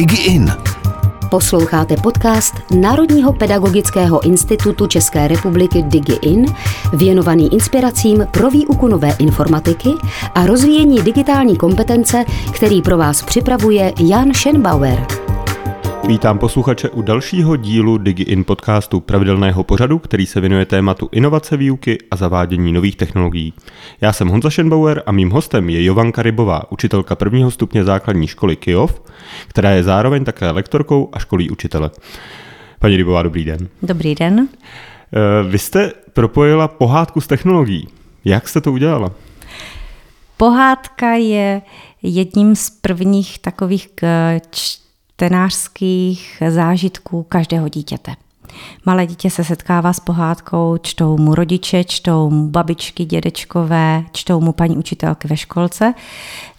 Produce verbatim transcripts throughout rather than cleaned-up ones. DigiIn. Posloucháte podcast Národního pedagogického institutu České republiky DigiIn, věnovaný inspiracím pro výuku nové informatiky a rozvíjení digitální kompetence, který pro vás připravuje Jan Šenbauer. Vítám posluchače u dalšího dílu DigiIn podcastu, pravidelného pořadu, který se věnuje tématu inovace výuky a zavádění nových technologií. Já jsem Honza Šenbauer a mým hostem je Jovanka Rybová, učitelka prvního stupně základní školy Kyjov, která je zároveň také lektorkou a školí učitele. Paní Rybová, dobrý den. Dobrý den. Vy jste propojila pohádku s technologií. Jak jste to udělala? Pohádka je jedním z prvních takových čtenářských zážitků každého dítěte. Malé dítě se setkává s pohádkou, čtou mu rodiče, čtou mu babičky, dědečkové, čtou mu paní učitelky ve školce.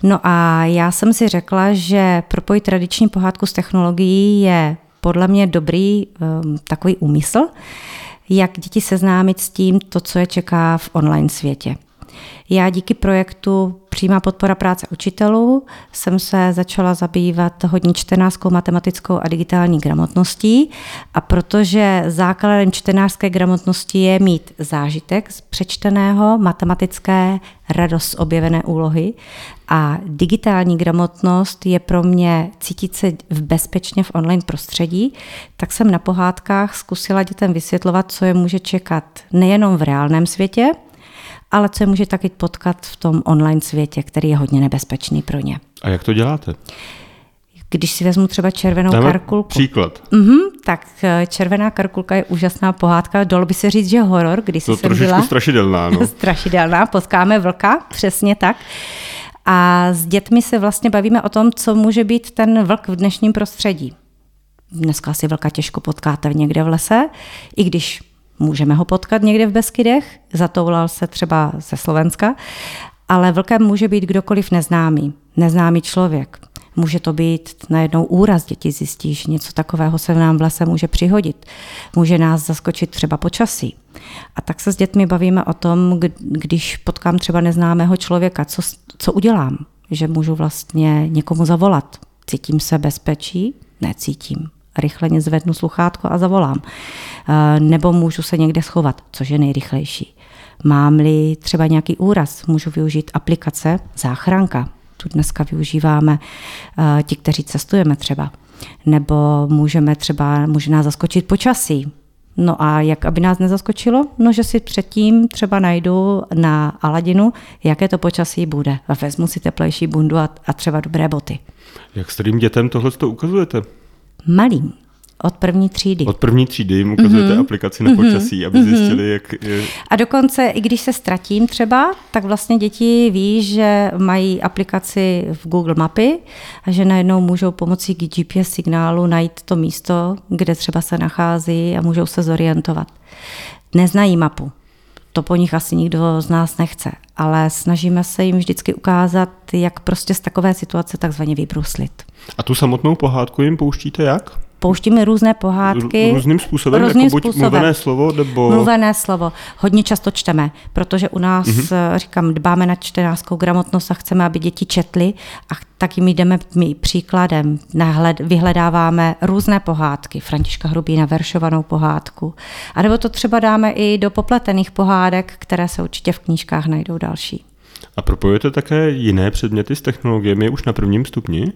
No a já jsem si řekla, že propojit tradiční pohádku s technologií je podle mě dobrý um, takový úmysl, jak děti seznámit s tím, to, co je čeká v online světě. Já díky projektu Přímá podpora práce učitelů jsem se začala zabývat hodně čtenářskou, matematickou a digitální gramotností, a protože základem čtenářské gramotnosti je mít zážitek z přečteného, matematické, radost objevené úlohy, a digitální gramotnost je pro mě cítit se v bezpečně v online prostředí, tak jsem na pohádkách zkusila dětem vysvětlovat, co je může čekat nejenom v reálném světě, ale co je může taky potkat v tom online světě, který je hodně nebezpečný pro ně. A jak to děláte? Když si vezmu třeba Červenou Dáme Karkulku. Příklad. Mm-hmm, tak Červená Karkulka je úžasná pohádka, dalo by se říct, že horor, když to jsem trošičku byla... strašidelná, no. Strašidelná, potkáme vlka, přesně tak. A s dětmi se vlastně bavíme o tom, co může být ten vlk v dnešním prostředí. Dneska si vlka těžko potkáte někde v lese, i když... můžeme ho potkat někde v Beskydech, zatoulal se třeba ze Slovenska, ale vlkem může být kdokoliv neznámý, neznámý člověk. Může to být najednou úraz, děti zjistí, že něco takového se nám v lese může přihodit. Může nás zaskočit třeba počasí. A tak se s dětmi bavíme o tom, když potkám třeba neznámého člověka, co, co udělám, že můžu vlastně někomu zavolat. Cítím se bezpečí? Necítím. Rychleně zvednu sluchátko a zavolám. Nebo můžu se někde schovat, což je nejrychlejší. Mám-li třeba nějaký úraz, můžu využít aplikace Záchranka. Tu dneska využíváme ti, kteří cestujeme třeba. Nebo můžeme třeba, může nás zaskočit počasí. No a jak, aby nás nezaskočilo? No, že si předtím třeba najdu na Aladinu, jaké to počasí bude. A vezmu si teplejší bundu a, a třeba dobré boty. Jak starým dětem tohle to ukazujete? Malým. Od první třídy. Od první třídy jim ukazujete mm-hmm. aplikaci na počasí, mm-hmm. aby zjistili, jak je... A dokonce, i když se ztratím třeba, tak vlastně děti ví, že mají aplikaci v Google mapy a že najednou můžou pomocí G P S signálu najít to místo, kde třeba se nachází, a můžou se zorientovat. Neznají mapu. To po nich asi nikdo z nás nechce, ale snažíme se jim vždycky ukázat, jak prostě z takové situace takzvaně vybruslit. A tu samotnou pohádku jim pouštíte jak? Pouštíme různé pohádky. Různým způsobem, různým jako buď způsobem. Mluvené slovo, nebo... Mluvené slovo. Hodně často čteme, protože u nás, mm-hmm. říkám, dbáme na čtenářskou gramotnost a chceme, aby děti četly, a tak jim jdeme my příkladem. Nahled, vyhledáváme různé pohádky, Františka Hrubína, veršovanou pohádku. A nebo to třeba dáme i do popletených pohádek, které se určitě v knížkách najdou další. A propojujete také jiné předměty s technologiemi už na prvním stupni?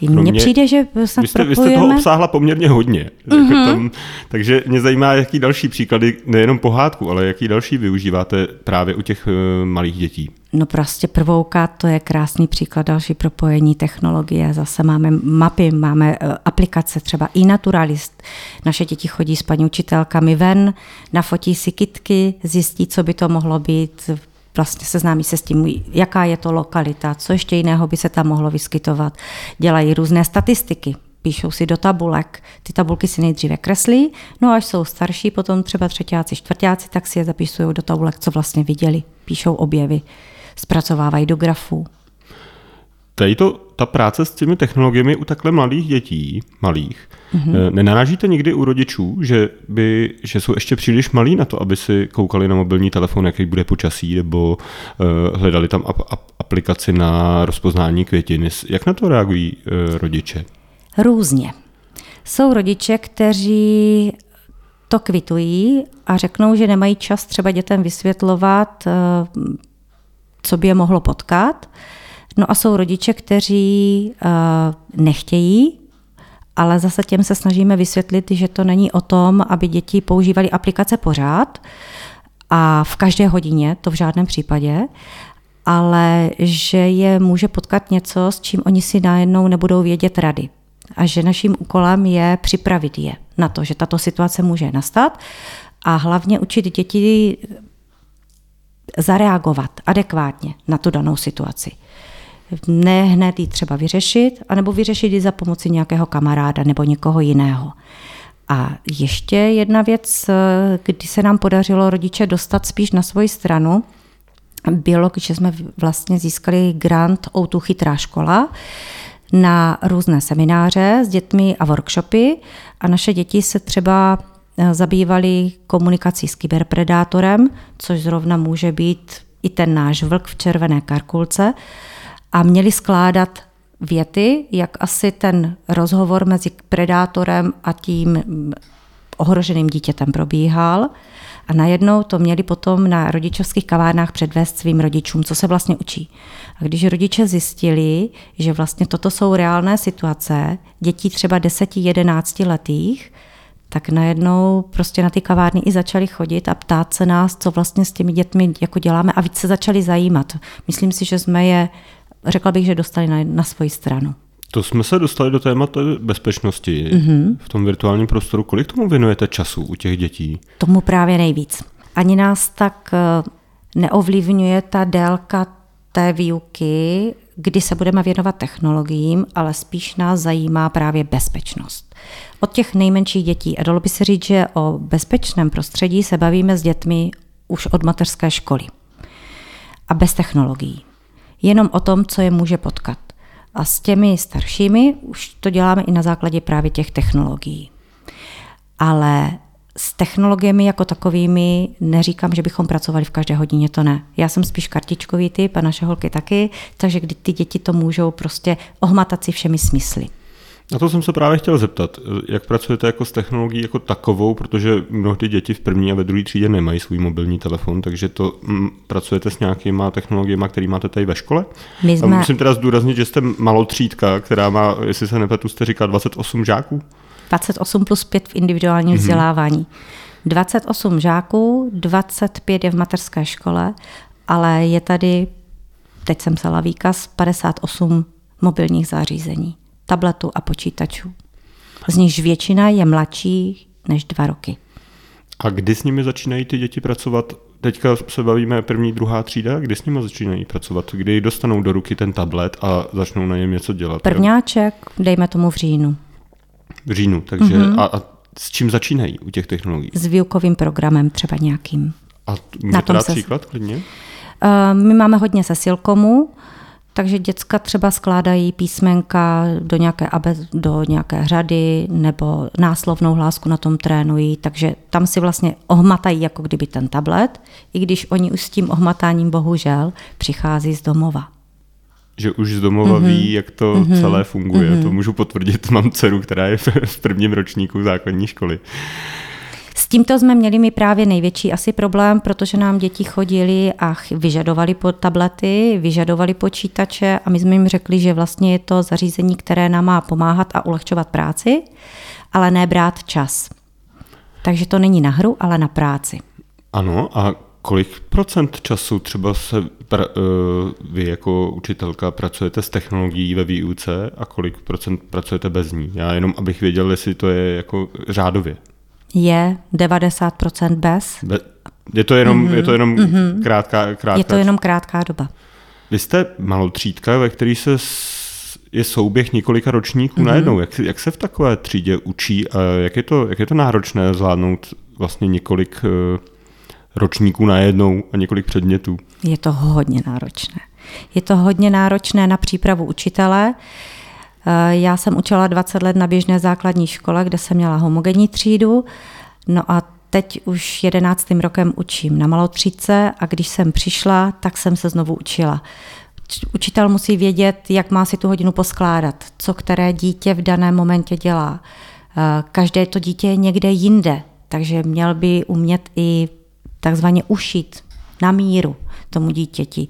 Mně přijde, že snad vy jste, propojujeme. Vy jste toho obsáhla poměrně hodně. Mm-hmm. Jako tam, takže mě zajímá, jaký další příklady, nejenom pohádku, ale jaký další využíváte právě u těch uh, malých dětí. No prostě prvouka, to je krásný příklad další propojení technologie. Zase máme mapy, máme aplikace, třeba i Naturalist. Naše děti chodí s paní učitelkami ven, nafotí si kytky, zjistí, co by to mohlo být, vlastně seznámí se s tím, jaká je to lokalita, co ještě jiného by se tam mohlo vyskytovat. Dělají různé statistiky, píšou si do tabulek. Ty tabulky si nejdříve kreslí, no a až jsou starší, potom třeba třetíáci, čtvrtáci, tak si je zapisují do tabulek, co vlastně viděli. Píšou objevy, zpracovávají do grafů. Tady to ta práce s těmi technologiemi u takhle mladých dětí, malých, mm-hmm. nenarážíte nikdy u rodičů, že, by, že jsou ještě příliš malí na to, aby si koukali na mobilní telefon, jaký bude počasí, nebo uh, hledali tam ap- ap- aplikaci na rozpoznání květin. Jak na to reagují uh, rodiče? Různě. Jsou rodiče, kteří to kvitují a řeknou, že nemají čas třeba dětem vysvětlovat, uh, co by je mohlo potkat. No a jsou rodiče, kteří uh, nechtějí, ale zase těm se snažíme vysvětlit, že to není o tom, aby děti používaly aplikace pořád a v každé hodině, to v žádném případě, ale že je může potkat něco, s čím oni si najednou nebudou vědět rady. A že naším úkolem je připravit je na to, že tato situace může nastat a hlavně učit děti zareagovat adekvátně na tu danou situaci. Ne hned ji třeba vyřešit, anebo vyřešit ji za pomoci nějakého kamaráda nebo někoho jiného. A ještě jedna věc, kdy se nám podařilo rodiče dostat spíš na svoji stranu, bylo, když jsme vlastně získali grant o tu Chytrá škola na různé semináře s dětmi a workshopy a naše děti se třeba zabývaly komunikací s kyberpredátorem, což zrovna může být i ten náš vlk v Červené Karkulce, a měli skládat věty, jak asi ten rozhovor mezi predátorem a tím ohroženým dítětem probíhal. A najednou to měli potom na rodičovských kavárnách předvést svým rodičům, co se vlastně učí. A když rodiče zjistili, že vlastně toto jsou reálné situace, dětí třeba deset jedenáct letých, tak najednou prostě na ty kavárny i začali chodit a ptát se nás, co vlastně s těmi dětmi jako děláme a víc se začali zajímat. Myslím si, že jsme je řekla bych, že dostali na, na svoji stranu. To jsme se dostali do tématu bezpečnosti mm-hmm. v tom virtuálním prostoru. Kolik tomu věnujete času u těch dětí? Tomu právě nejvíc. Ani nás tak neovlivňuje ta délka té výuky, kdy se budeme věnovat technologiím, ale spíš nás zajímá právě bezpečnost. Od těch nejmenších dětí. A dalo by se říct, že o bezpečném prostředí se bavíme s dětmi už od mateřské školy. A bez technologií. Jenom o tom, co je může potkat. A s těmi staršími už to děláme i na základě právě těch technologií. Ale s technologiemi jako takovými neříkám, že bychom pracovali v každé hodině, to ne. Já jsem spíš kartičkový typ a naše holky taky, takže kdy ty děti to můžou prostě ohmatat si všemi smysly. Na to jsem se právě chtěl zeptat, jak pracujete jako s technologií jako takovou, protože mnohdy děti v první a ve druhé třídě nemají svůj mobilní telefon, takže to m, pracujete s nějakýma technologiemi, které máte tady ve škole? My jsme... A musím teda zdůraznit, že jste malotřídka, která má, jestli se nepletu, jste říkala dvacet osm žáků? dvacet osm plus pět v individuálním mm-hmm. vzdělávání. dvacet osm žáků, dvacet pět je v mateřské škole, ale je tady, teď jsem psala výkaz, padesát osm mobilních zařízení. Tabletu a počítačů. Z nichž většina je mladší než dva roky. A kdy s nimi začínají ty děti pracovat? Teďka se bavíme první, druhá třída. Kdy s nimi začínají pracovat? Kdy dostanou do ruky ten tablet a začnou na něm něco dělat? Prvňáček, jo? Dejme tomu v říjnu. V říjnu, takže mm-hmm. a, a s čím začínají u těch technologií? S výukovým programem třeba nějakým. A můžete dát příklad klidně? Uh, my máme hodně se Silkomu, takže děcka třeba skládají písmenka do nějaké, do nějaké řady nebo náslovnou hlásku na tom trénují, takže tam si vlastně ohmatají jako kdyby ten tablet, i když oni už s tím ohmatáním bohužel přichází z domova. Že už z domova mm-hmm. ví, jak to mm-hmm. celé funguje. Mm-hmm. To můžu potvrdit, mám dceru, která je v prvním ročníku základní školy. S tímto jsme měli my právě největší asi problém, protože nám děti chodili a vyžadovali tablety, vyžadovali počítače a my jsme jim řekli, že vlastně je to zařízení, které nám má pomáhat a ulehčovat práci, ale ne brát čas. Takže to není na hru, ale na práci. Ano, a kolik procent času třeba se pra, vy jako učitelka pracujete s technologií ve výuce a kolik procent pracujete bez ní? Já jenom abych věděl, jestli to je jako řádově. Je devadesát procent bez. Be- je to jenom, mm-hmm. je to jenom mm-hmm. krátká, krátká... Je to jenom krátká doba. Vy jste malotřídka, ve které se s... je souběh několika ročníků mm-hmm. najednou. Jak, jak se v takové třídě učí a jak je to, jak je to náročné zvládnout vlastně několik uh, ročníků najednou a několik předmětů? Je to hodně náročné. Je to hodně náročné na přípravu učitele. Já jsem učila dvacet let na běžné základní škole, kde jsem měla homogenní třídu. No a teď už jedenáctým rokem učím na malotřídce a když jsem přišla, tak jsem se znovu učila. Učitel musí vědět, jak má si tu hodinu poskládat, co které dítě v daném momentě dělá. Každé to dítě je někde jinde, takže měl by umět i takzvaně ušít na míru tomu dítěti.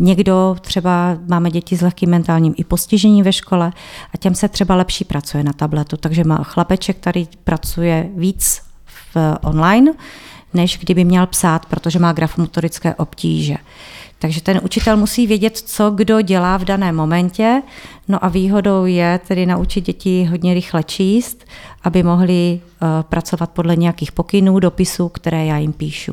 Někdo třeba, máme děti s lehkým mentálním i postižením ve škole a těm se třeba lepší pracuje na tabletu, takže má chlapeček, který pracuje víc v online, než kdyby měl psát, protože má grafomotorické obtíže. Takže ten učitel musí vědět, co kdo dělá v daném momentě. No a výhodou je tedy naučit děti hodně rychle číst, aby mohli pracovat podle nějakých pokynů, dopisů, které já jim píšu.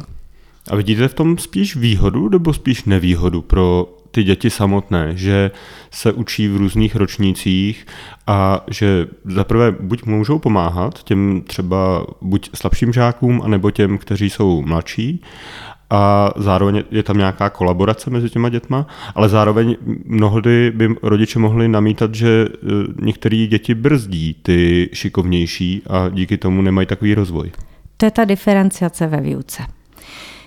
A vidíte v tom spíš výhodu nebo spíš nevýhodu pro ty děti samotné, že se učí v různých ročnících a že zaprvé buď můžou pomáhat těm třeba buď slabším žákům, anebo těm, kteří jsou mladší, a zároveň je tam nějaká kolaborace mezi těma dětma, ale zároveň mnohdy by rodiče mohli namítat, že některé děti brzdí ty šikovnější a díky tomu nemají takový rozvoj. To je ta diferenciace ve výuce.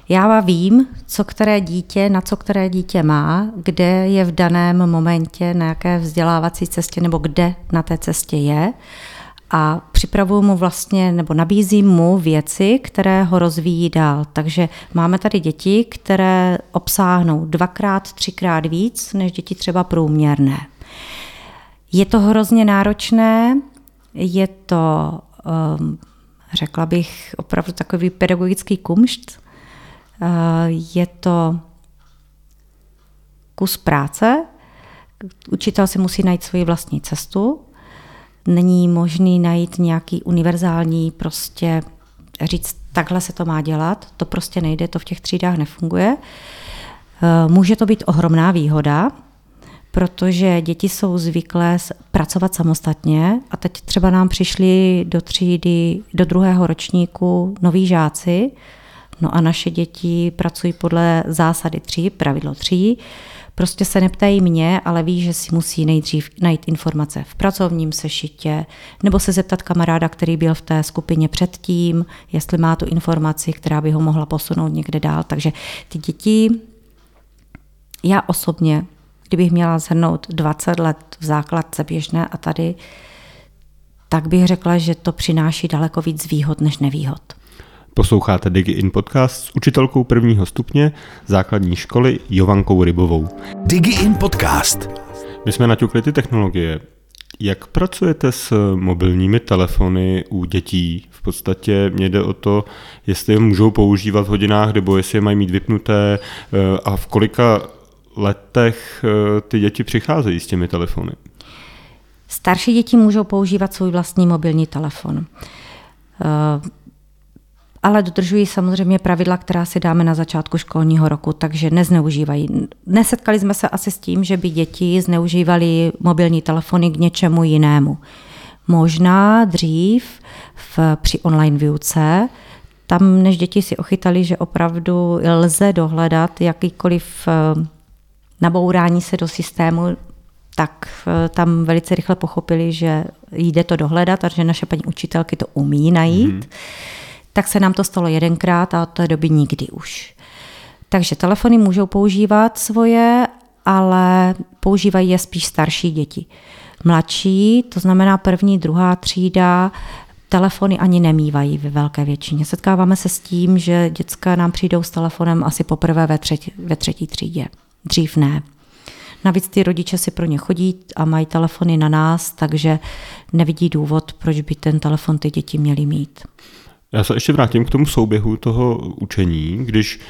Já vím, co které dítě, na co které dítě má, kde je v daném momentě, na jaké vzdělávací cestě nebo kde na té cestě je a připravuju mu vlastně nebo nabízím mu věci, které ho rozvíjí dál. Takže máme tady děti, které obsáhnou dvakrát, třikrát víc než děti třeba průměrné. Je to hrozně náročné, je to, řekla bych, opravdu takový pedagogický kumšt. Je to kus práce, učitel si musí najít svoji vlastní cestu, není možný najít nějaký univerzální prostě říct, takhle se to má dělat, to prostě nejde, to v těch třídách nefunguje. Může to být ohromná výhoda, protože děti jsou zvyklé pracovat samostatně a teď třeba nám přišli do třídy, do druhého ročníku noví žáci. No a naše děti pracují podle zásady tří, pravidlo tří. Prostě se neptají mě, ale ví, že si musí nejdřív najít informace v pracovním sešitě, nebo se zeptat kamaráda, který byl v té skupině předtím, jestli má tu informaci, která by ho mohla posunout někde dál. Takže ty děti, já osobně, kdybych měla shrnout dvacet let v základce běžné a tady, tak bych řekla, že to přináší daleko víc výhod než nevýhod. Posloucháte DigiIn podcast s učitelkou prvního stupně základní školy Jovankou Rybovou. DigiIn podcast. My jsme naťukli ty technologie. Jak pracujete s mobilními telefony u dětí? V podstatě mě jde o to, jestli je můžou používat v hodinách, nebo jestli je mají mít vypnuté a v kolika letech ty děti přicházejí s těmi telefony. Starší děti můžou používat svůj vlastní mobilní telefon. Ale dodržují samozřejmě pravidla, která si dáme na začátku školního roku, takže nezneužívají. Nesetkali jsme se asi s tím, že by děti zneužívaly mobilní telefony k něčemu jinému. Možná dřív v, při online výuce, tam než děti si ochytali, že opravdu lze dohledat jakýkoliv nabourání se do systému, tak tam velice rychle pochopili, že jde to dohledat a že naše paní učitelky to umí najít. Hmm. Tak se nám to stalo jedenkrát a od té doby nikdy už. Takže telefony můžou používat svoje, ale používají je spíš starší děti. Mladší, to znamená první, druhá třída, telefony ani nemývají ve velké většině. Setkáváme se s tím, že děcka nám přijdou s telefonem asi poprvé ve třetí, ve třetí třídě. Dřív ne. Navíc ty rodiče si pro ně chodí a mají telefony na nás, takže nevidí důvod, proč by ten telefon ty děti měly mít. Já se ještě vrátím k tomu souběhu toho učení, když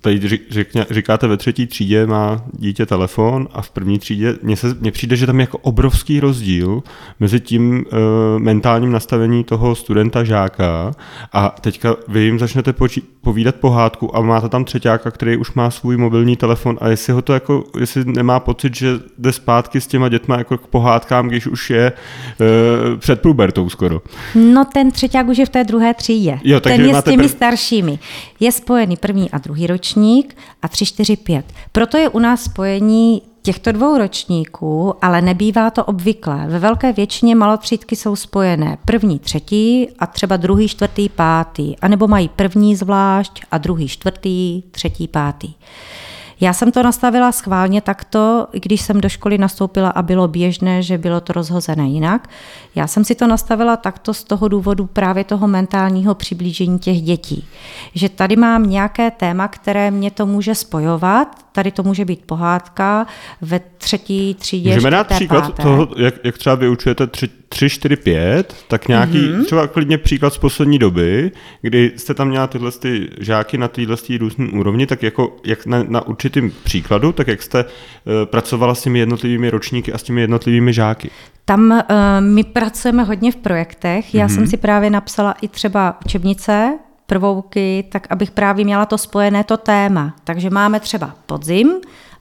tady řekně, říkáte ve třetí třídě má dítě telefon a v první třídě mně, se, mně přijde, že tam je jako obrovský rozdíl mezi tím e, mentálním nastavení toho studenta, žáka a teďka vy jim začnete poči- povídat pohádku a máte tam třeťáka, který už má svůj mobilní telefon a jestli ho to jako, jestli nemá pocit, že jde zpátky s těma dětma jako k pohádkám, když už je e, před pubertou skoro. No ten třeťák už je v té druhé tři je. Jo, ten je s těmi prv... staršími. Je spojený první a druhý ročník a tři, čtyři, pět. Proto je u nás spojení těchto dvou ročníků, ale nebývá to obvyklé. Ve velké většině malotřídky jsou spojené první, třetí a třeba druhý, čtvrtý, pátý. A nebo mají první zvlášť a druhý, čtvrtý, třetí, pátý. Já jsem to nastavila schválně takto, když jsem do školy nastoupila a bylo běžné, že bylo to rozhozené jinak. Já jsem si to nastavila takto z toho důvodu právě toho mentálního přiblížení těch dětí. Že tady mám nějaké téma, které mě to může spojovat, tady to může být pohádka ve třetí třídě. Můžeme dát příklad toho, jak, jak třeba vyučujete tři, čtyři, pět, tak nějaký mm-hmm. třeba klidně příklad z poslední doby, kdy jste tam měla tyhle ty žáky na téhle různé úrovni, tak jako jak na, na určitým příkladu, tak jak jste uh, pracovala s těmi jednotlivými ročníky a s těmi jednotlivými žáky? Tam uh, my pracujeme hodně v projektech. Já mm-hmm. jsem si právě napsala i třeba učebnice, prvouky, tak abych právě měla to spojené to téma. Takže máme třeba podzim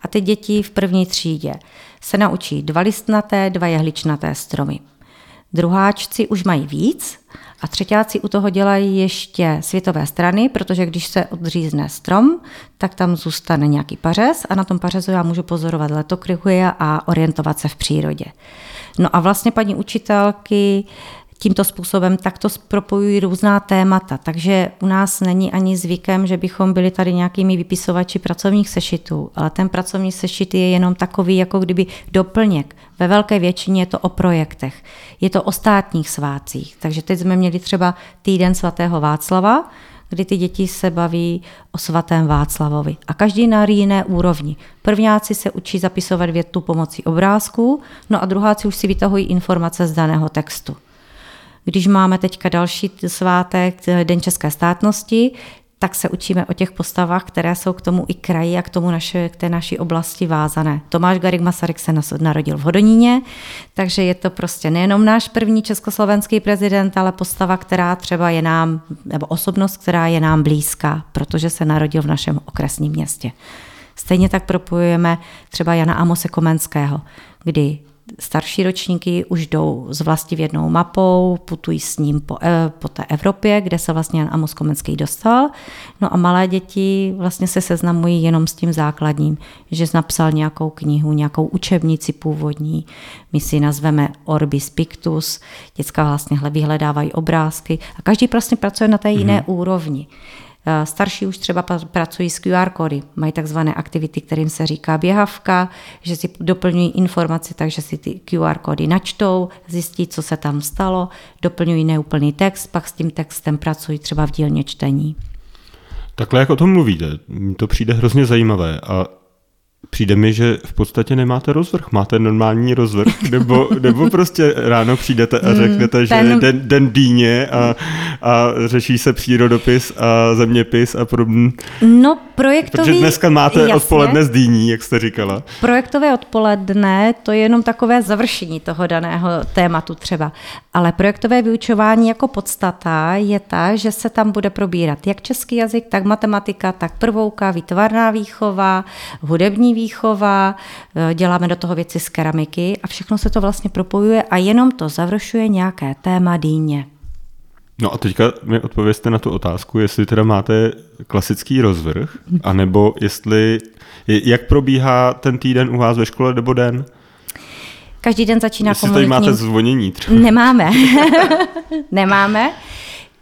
a ty děti v první třídě se naučí dva listnaté, dva jehličnaté stromy. Druháčci už mají víc a třeťáci u toho dělají ještě světové strany, protože když se odřízne strom, tak tam zůstane nějaký pařez a na tom pařezu já můžu pozorovat letokruhy a orientovat se v přírodě. No a vlastně paní učitelky tímto způsobem takto propojují různá témata, takže u nás není ani zvykem, že bychom byli tady nějakými vypisovači pracovních sešitů, ale ten pracovní sešit je jenom takový, jako kdyby doplněk. Ve velké většině je to o projektech, je to o státních svátcích, takže teď jsme měli třeba týden svatého Václava, kdy ty děti se baví o svatém Václavovi. A každý na jiné úrovni. Prvňáci se učí zapisovat větu pomocí obrázků, no a druháci už si vytahují informace z daného textu. Když máme teďka další svátek, Den české státnosti, tak se učíme o těch postavách, které jsou k tomu i kraji a k tomu naše, k té naší oblasti vázané. Tomáš Garrigue Masaryk se narodil v Hodoníně, takže je to prostě nejenom náš první československý prezident, ale postava, která třeba je nám, nebo osobnost, která je nám blízká, protože se narodil v našem okresním městě. Stejně tak propojujeme třeba Jana Amose Komenského, kdy starší ročníky už jdou s vlastivědnou mapou, putují s ním po, po té Evropě, kde se vlastně Jan Amos Komenský dostal. No a malé děti vlastně se seznamují jenom s tím základním, že napsal nějakou knihu, nějakou učebnici původní. My si nazveme Orbis Pictus, děcka vlastně vyhledávají obrázky a každý prostě pracuje na té mm-hmm. jiné úrovni. Starší už třeba pracují s Q R kódy, mají takzvané aktivity, kterým se říká běhavka, že si doplňují informace, takže si ty Q R kódy načtou, zjistí, co se tam stalo, doplňují neúplný text, pak s tím textem pracují třeba v dílně čtení. Takhle, jak o tom mluvíte, to přijde hrozně zajímavé a přijde mi, že v podstatě nemáte rozvrh, máte normální rozvrh, nebo, nebo prostě ráno přijdete a řeknete, že je den, den dýně a, a řeší se přírodopis a zeměpis a podobně. No projektový, protože dneska máte jasně, odpoledne z dýní, jak jste říkala. Projektové odpoledne, to je jenom takové završení toho daného tématu třeba, ale projektové vyučování jako podstata je ta, že se tam bude probírat jak český jazyk, tak matematika, tak prvouka, výtvarná výchova, hudební výchova, děláme do toho věci z keramiky a všechno se to vlastně propojuje a jenom to završuje nějaké téma dýně. No a teďka mi odpovězte na tu otázku, jestli teda máte klasický rozvrh, anebo jestli, jak probíhá ten týden u vás ve škole nebo den? Každý den začíná jestli komunitní... Jestli tady máte zvonění třeba. Nemáme. Nemáme.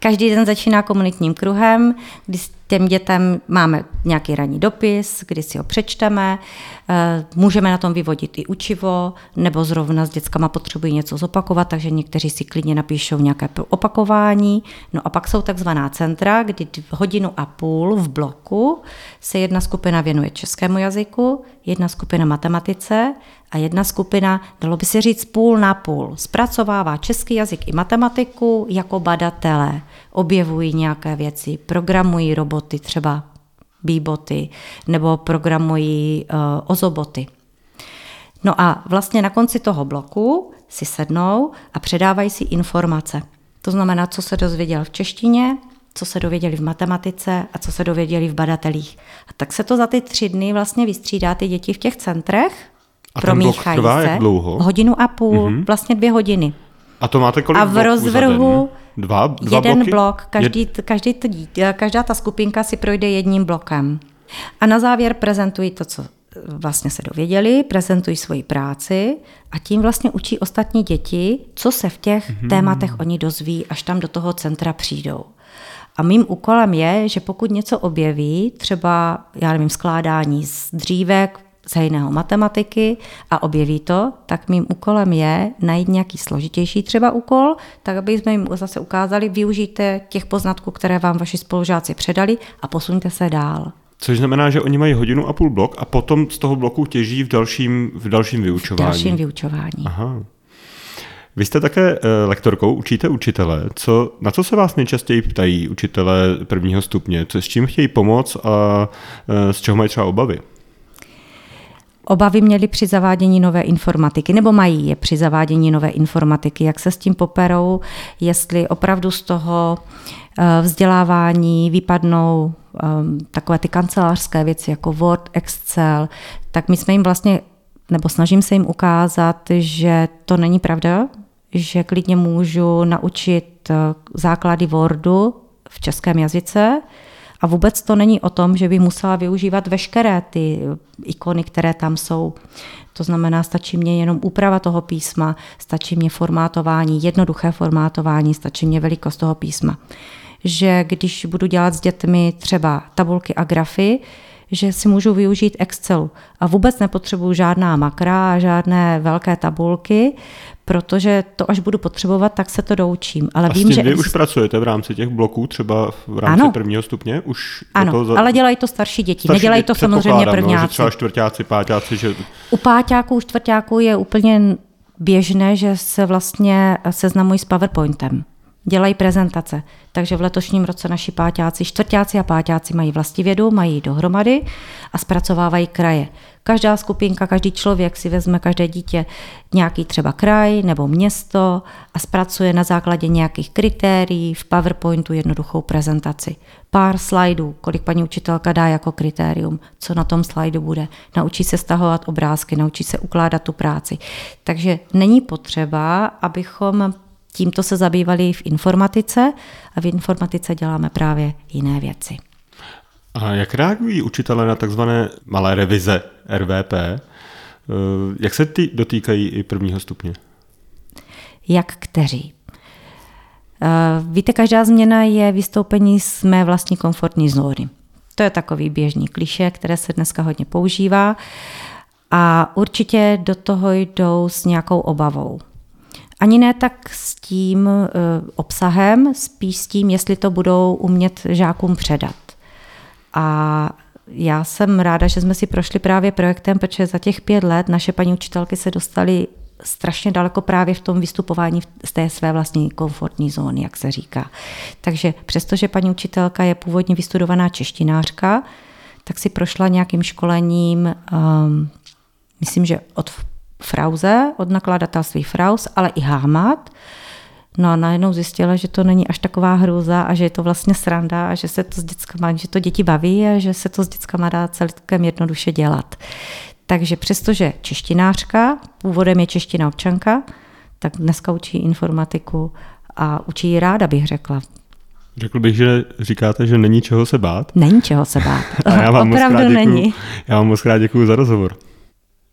Každý den začíná komunitním kruhem, kdy s těm dětem máme nějaký ranní dopis, kdy si ho přečteme, můžeme na tom vyvodit i učivo, nebo zrovna s dětskama potřebují něco zopakovat, takže někteří si klidně napíšou nějaké opakování. No a pak jsou takzvaná centra, kdy hodinu a půl v bloku se jedna skupina věnuje českému jazyku, jedna skupina matematice a jedna skupina, dalo by se říct půl na půl, zpracovává český jazyk i matematiku jako badatelé. Objevují nějaké věci, programují roboty, třeba bíboty, nebo programují uh, ozoboty. No a vlastně na konci toho bloku si sednou a předávají si informace. To znamená, co se dozvěděl v češtině, co se dověděli v matematice a co se dověděli v badatelích. A tak se to za ty tři dny vlastně vystřídá ty děti v těch centrech, a promíchají ten blok trvá se. Jak dlouho? Hodinu a půl, mm-hmm. vlastně dvě hodiny. A to máte kolik bloků za den? A v rozvrhu... Dva, dva jeden bloky? blok, každý, každý to dítě, každá ta skupinka si projde jedním blokem. A na závěr prezentují to, co vlastně se dověděli, prezentují svoji práci a tím vlastně učí ostatní děti, co se v těch mm-hmm. tématech oni dozví, až tam do toho centra přijdou. A mým úkolem je, že pokud něco objeví, třeba, já nevím, skládání z dřívek, z hejného matematiky a objeví to, tak mým úkolem je najít nějaký složitější třeba úkol, tak aby jsme jim zase ukázali, využijte těch poznatků, které vám vaši spolužáci předali a posuňte se dál. Což znamená, že oni mají hodinu a půl blok a potom z toho bloku těží v dalším, v dalším vyučování. V dalším vyučování. Aha. Vy jste také lektorkou, učíte učitele. Co, na co se vás nejčastěji ptají učitele prvního stupně? Co, s čím chtějí pomoct a z čeho mají třeba obavy? Obavy měly při zavádění nové informatiky, nebo mají je při zavádění nové informatiky, jak se s tím poperou, jestli opravdu z toho vzdělávání vypadnou takové ty kancelářské věci jako Word, Excel, tak my jsme jim vlastně, nebo snažím se jim ukázat, že to není pravda, že klidně můžu naučit základy Wordu v českém jazyce. A vůbec to není o tom, že by musela využívat veškeré ty ikony, které tam jsou. To znamená, stačí mě jenom úprava toho písma, stačí mě formátování, jednoduché formátování, stačí mě velikost toho písma. Že když budu dělat s dětmi třeba tabulky a grafy, že si můžu využít Excelu. A vůbec nepotřebuju žádná makra, žádné velké tabulky, protože to, až budu potřebovat, tak se to doučím. Ale a vím, s tím, že vy už pracujete v rámci těch bloků, třeba v rámci ano. prvního stupně? Už ano, za... ale dělají to starší děti, starší nedělají to samozřejmě prvňáci. No, že třeba čtvrťáci, páťáci. Že... U páťáků, čtvrťáků je úplně běžné, že se vlastně seznamují s PowerPointem. Dělají prezentace. Takže v letošním roce naši páťáci, čtvrťáci a páťáci mají vlastivědu, mají dohromady a zpracovávají kraje. Každá skupinka, každý člověk si vezme, každé dítě nějaký třeba kraj nebo město a zpracuje na základě nějakých kritérií v PowerPointu jednoduchou prezentaci. Pár slajdů, kolik paní učitelka dá jako kritérium, co na tom slajdu bude. Naučí se stahovat obrázky, naučí se ukládat tu práci. Takže není potřeba, abychom tímto se zabývali v informatice a v informatice děláme právě jiné věci. A jak reagují učitelé na takzvané malé revize R V P? Jak se ty dotýkají i prvního stupně? Jak kteří? Víte, každá změna je vystoupení z mé vlastní komfortní zóny. To je takový běžný klišé, které se dneska hodně používá a určitě do toho jdou s nějakou obavou. Ani ne tak s tím obsahem, spíš s tím, jestli to budou umět žákům předat. A já jsem ráda, že jsme si prošli právě projektem, protože za těch pět let naše paní učitelky se dostaly strašně daleko právě v tom vystupování z té své vlastní komfortní zóny, jak se říká. Takže přestože paní učitelka je původně vystudovaná češtinářka, tak si prošla nějakým školením, um, myslím, že od Frauze, od nakladatelství Fraus, ale i Hámat. No a najednou zjistila, že to není až taková hrůza a že je to vlastně sranda a že se to s dětskama, že to děti baví a že se to s dětskama dá celkem jednoduše dělat. Takže přestože češtinářka, původem je čeština občanka, tak dneska učí informatiku a učí ji ráda, bych řekla. Řekl bych, že říkáte, že není čeho se bát. Není čeho se bát. A já vám opravdu moc krát děkuju, já vám moc krát děkuju za rozhovor.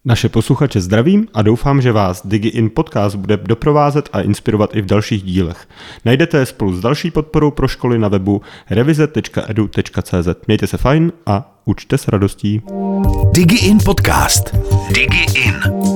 Naše posluchače zdravím a doufám, že vás DigiIn podcast bude doprovázet a inspirovat i v dalších dílech. Najdete je spolu s další podporou pro školy na webu revize tečka e d u tečka c z. Mějte se fajn a učte s radostí. DigiIn podcast. DigiIn.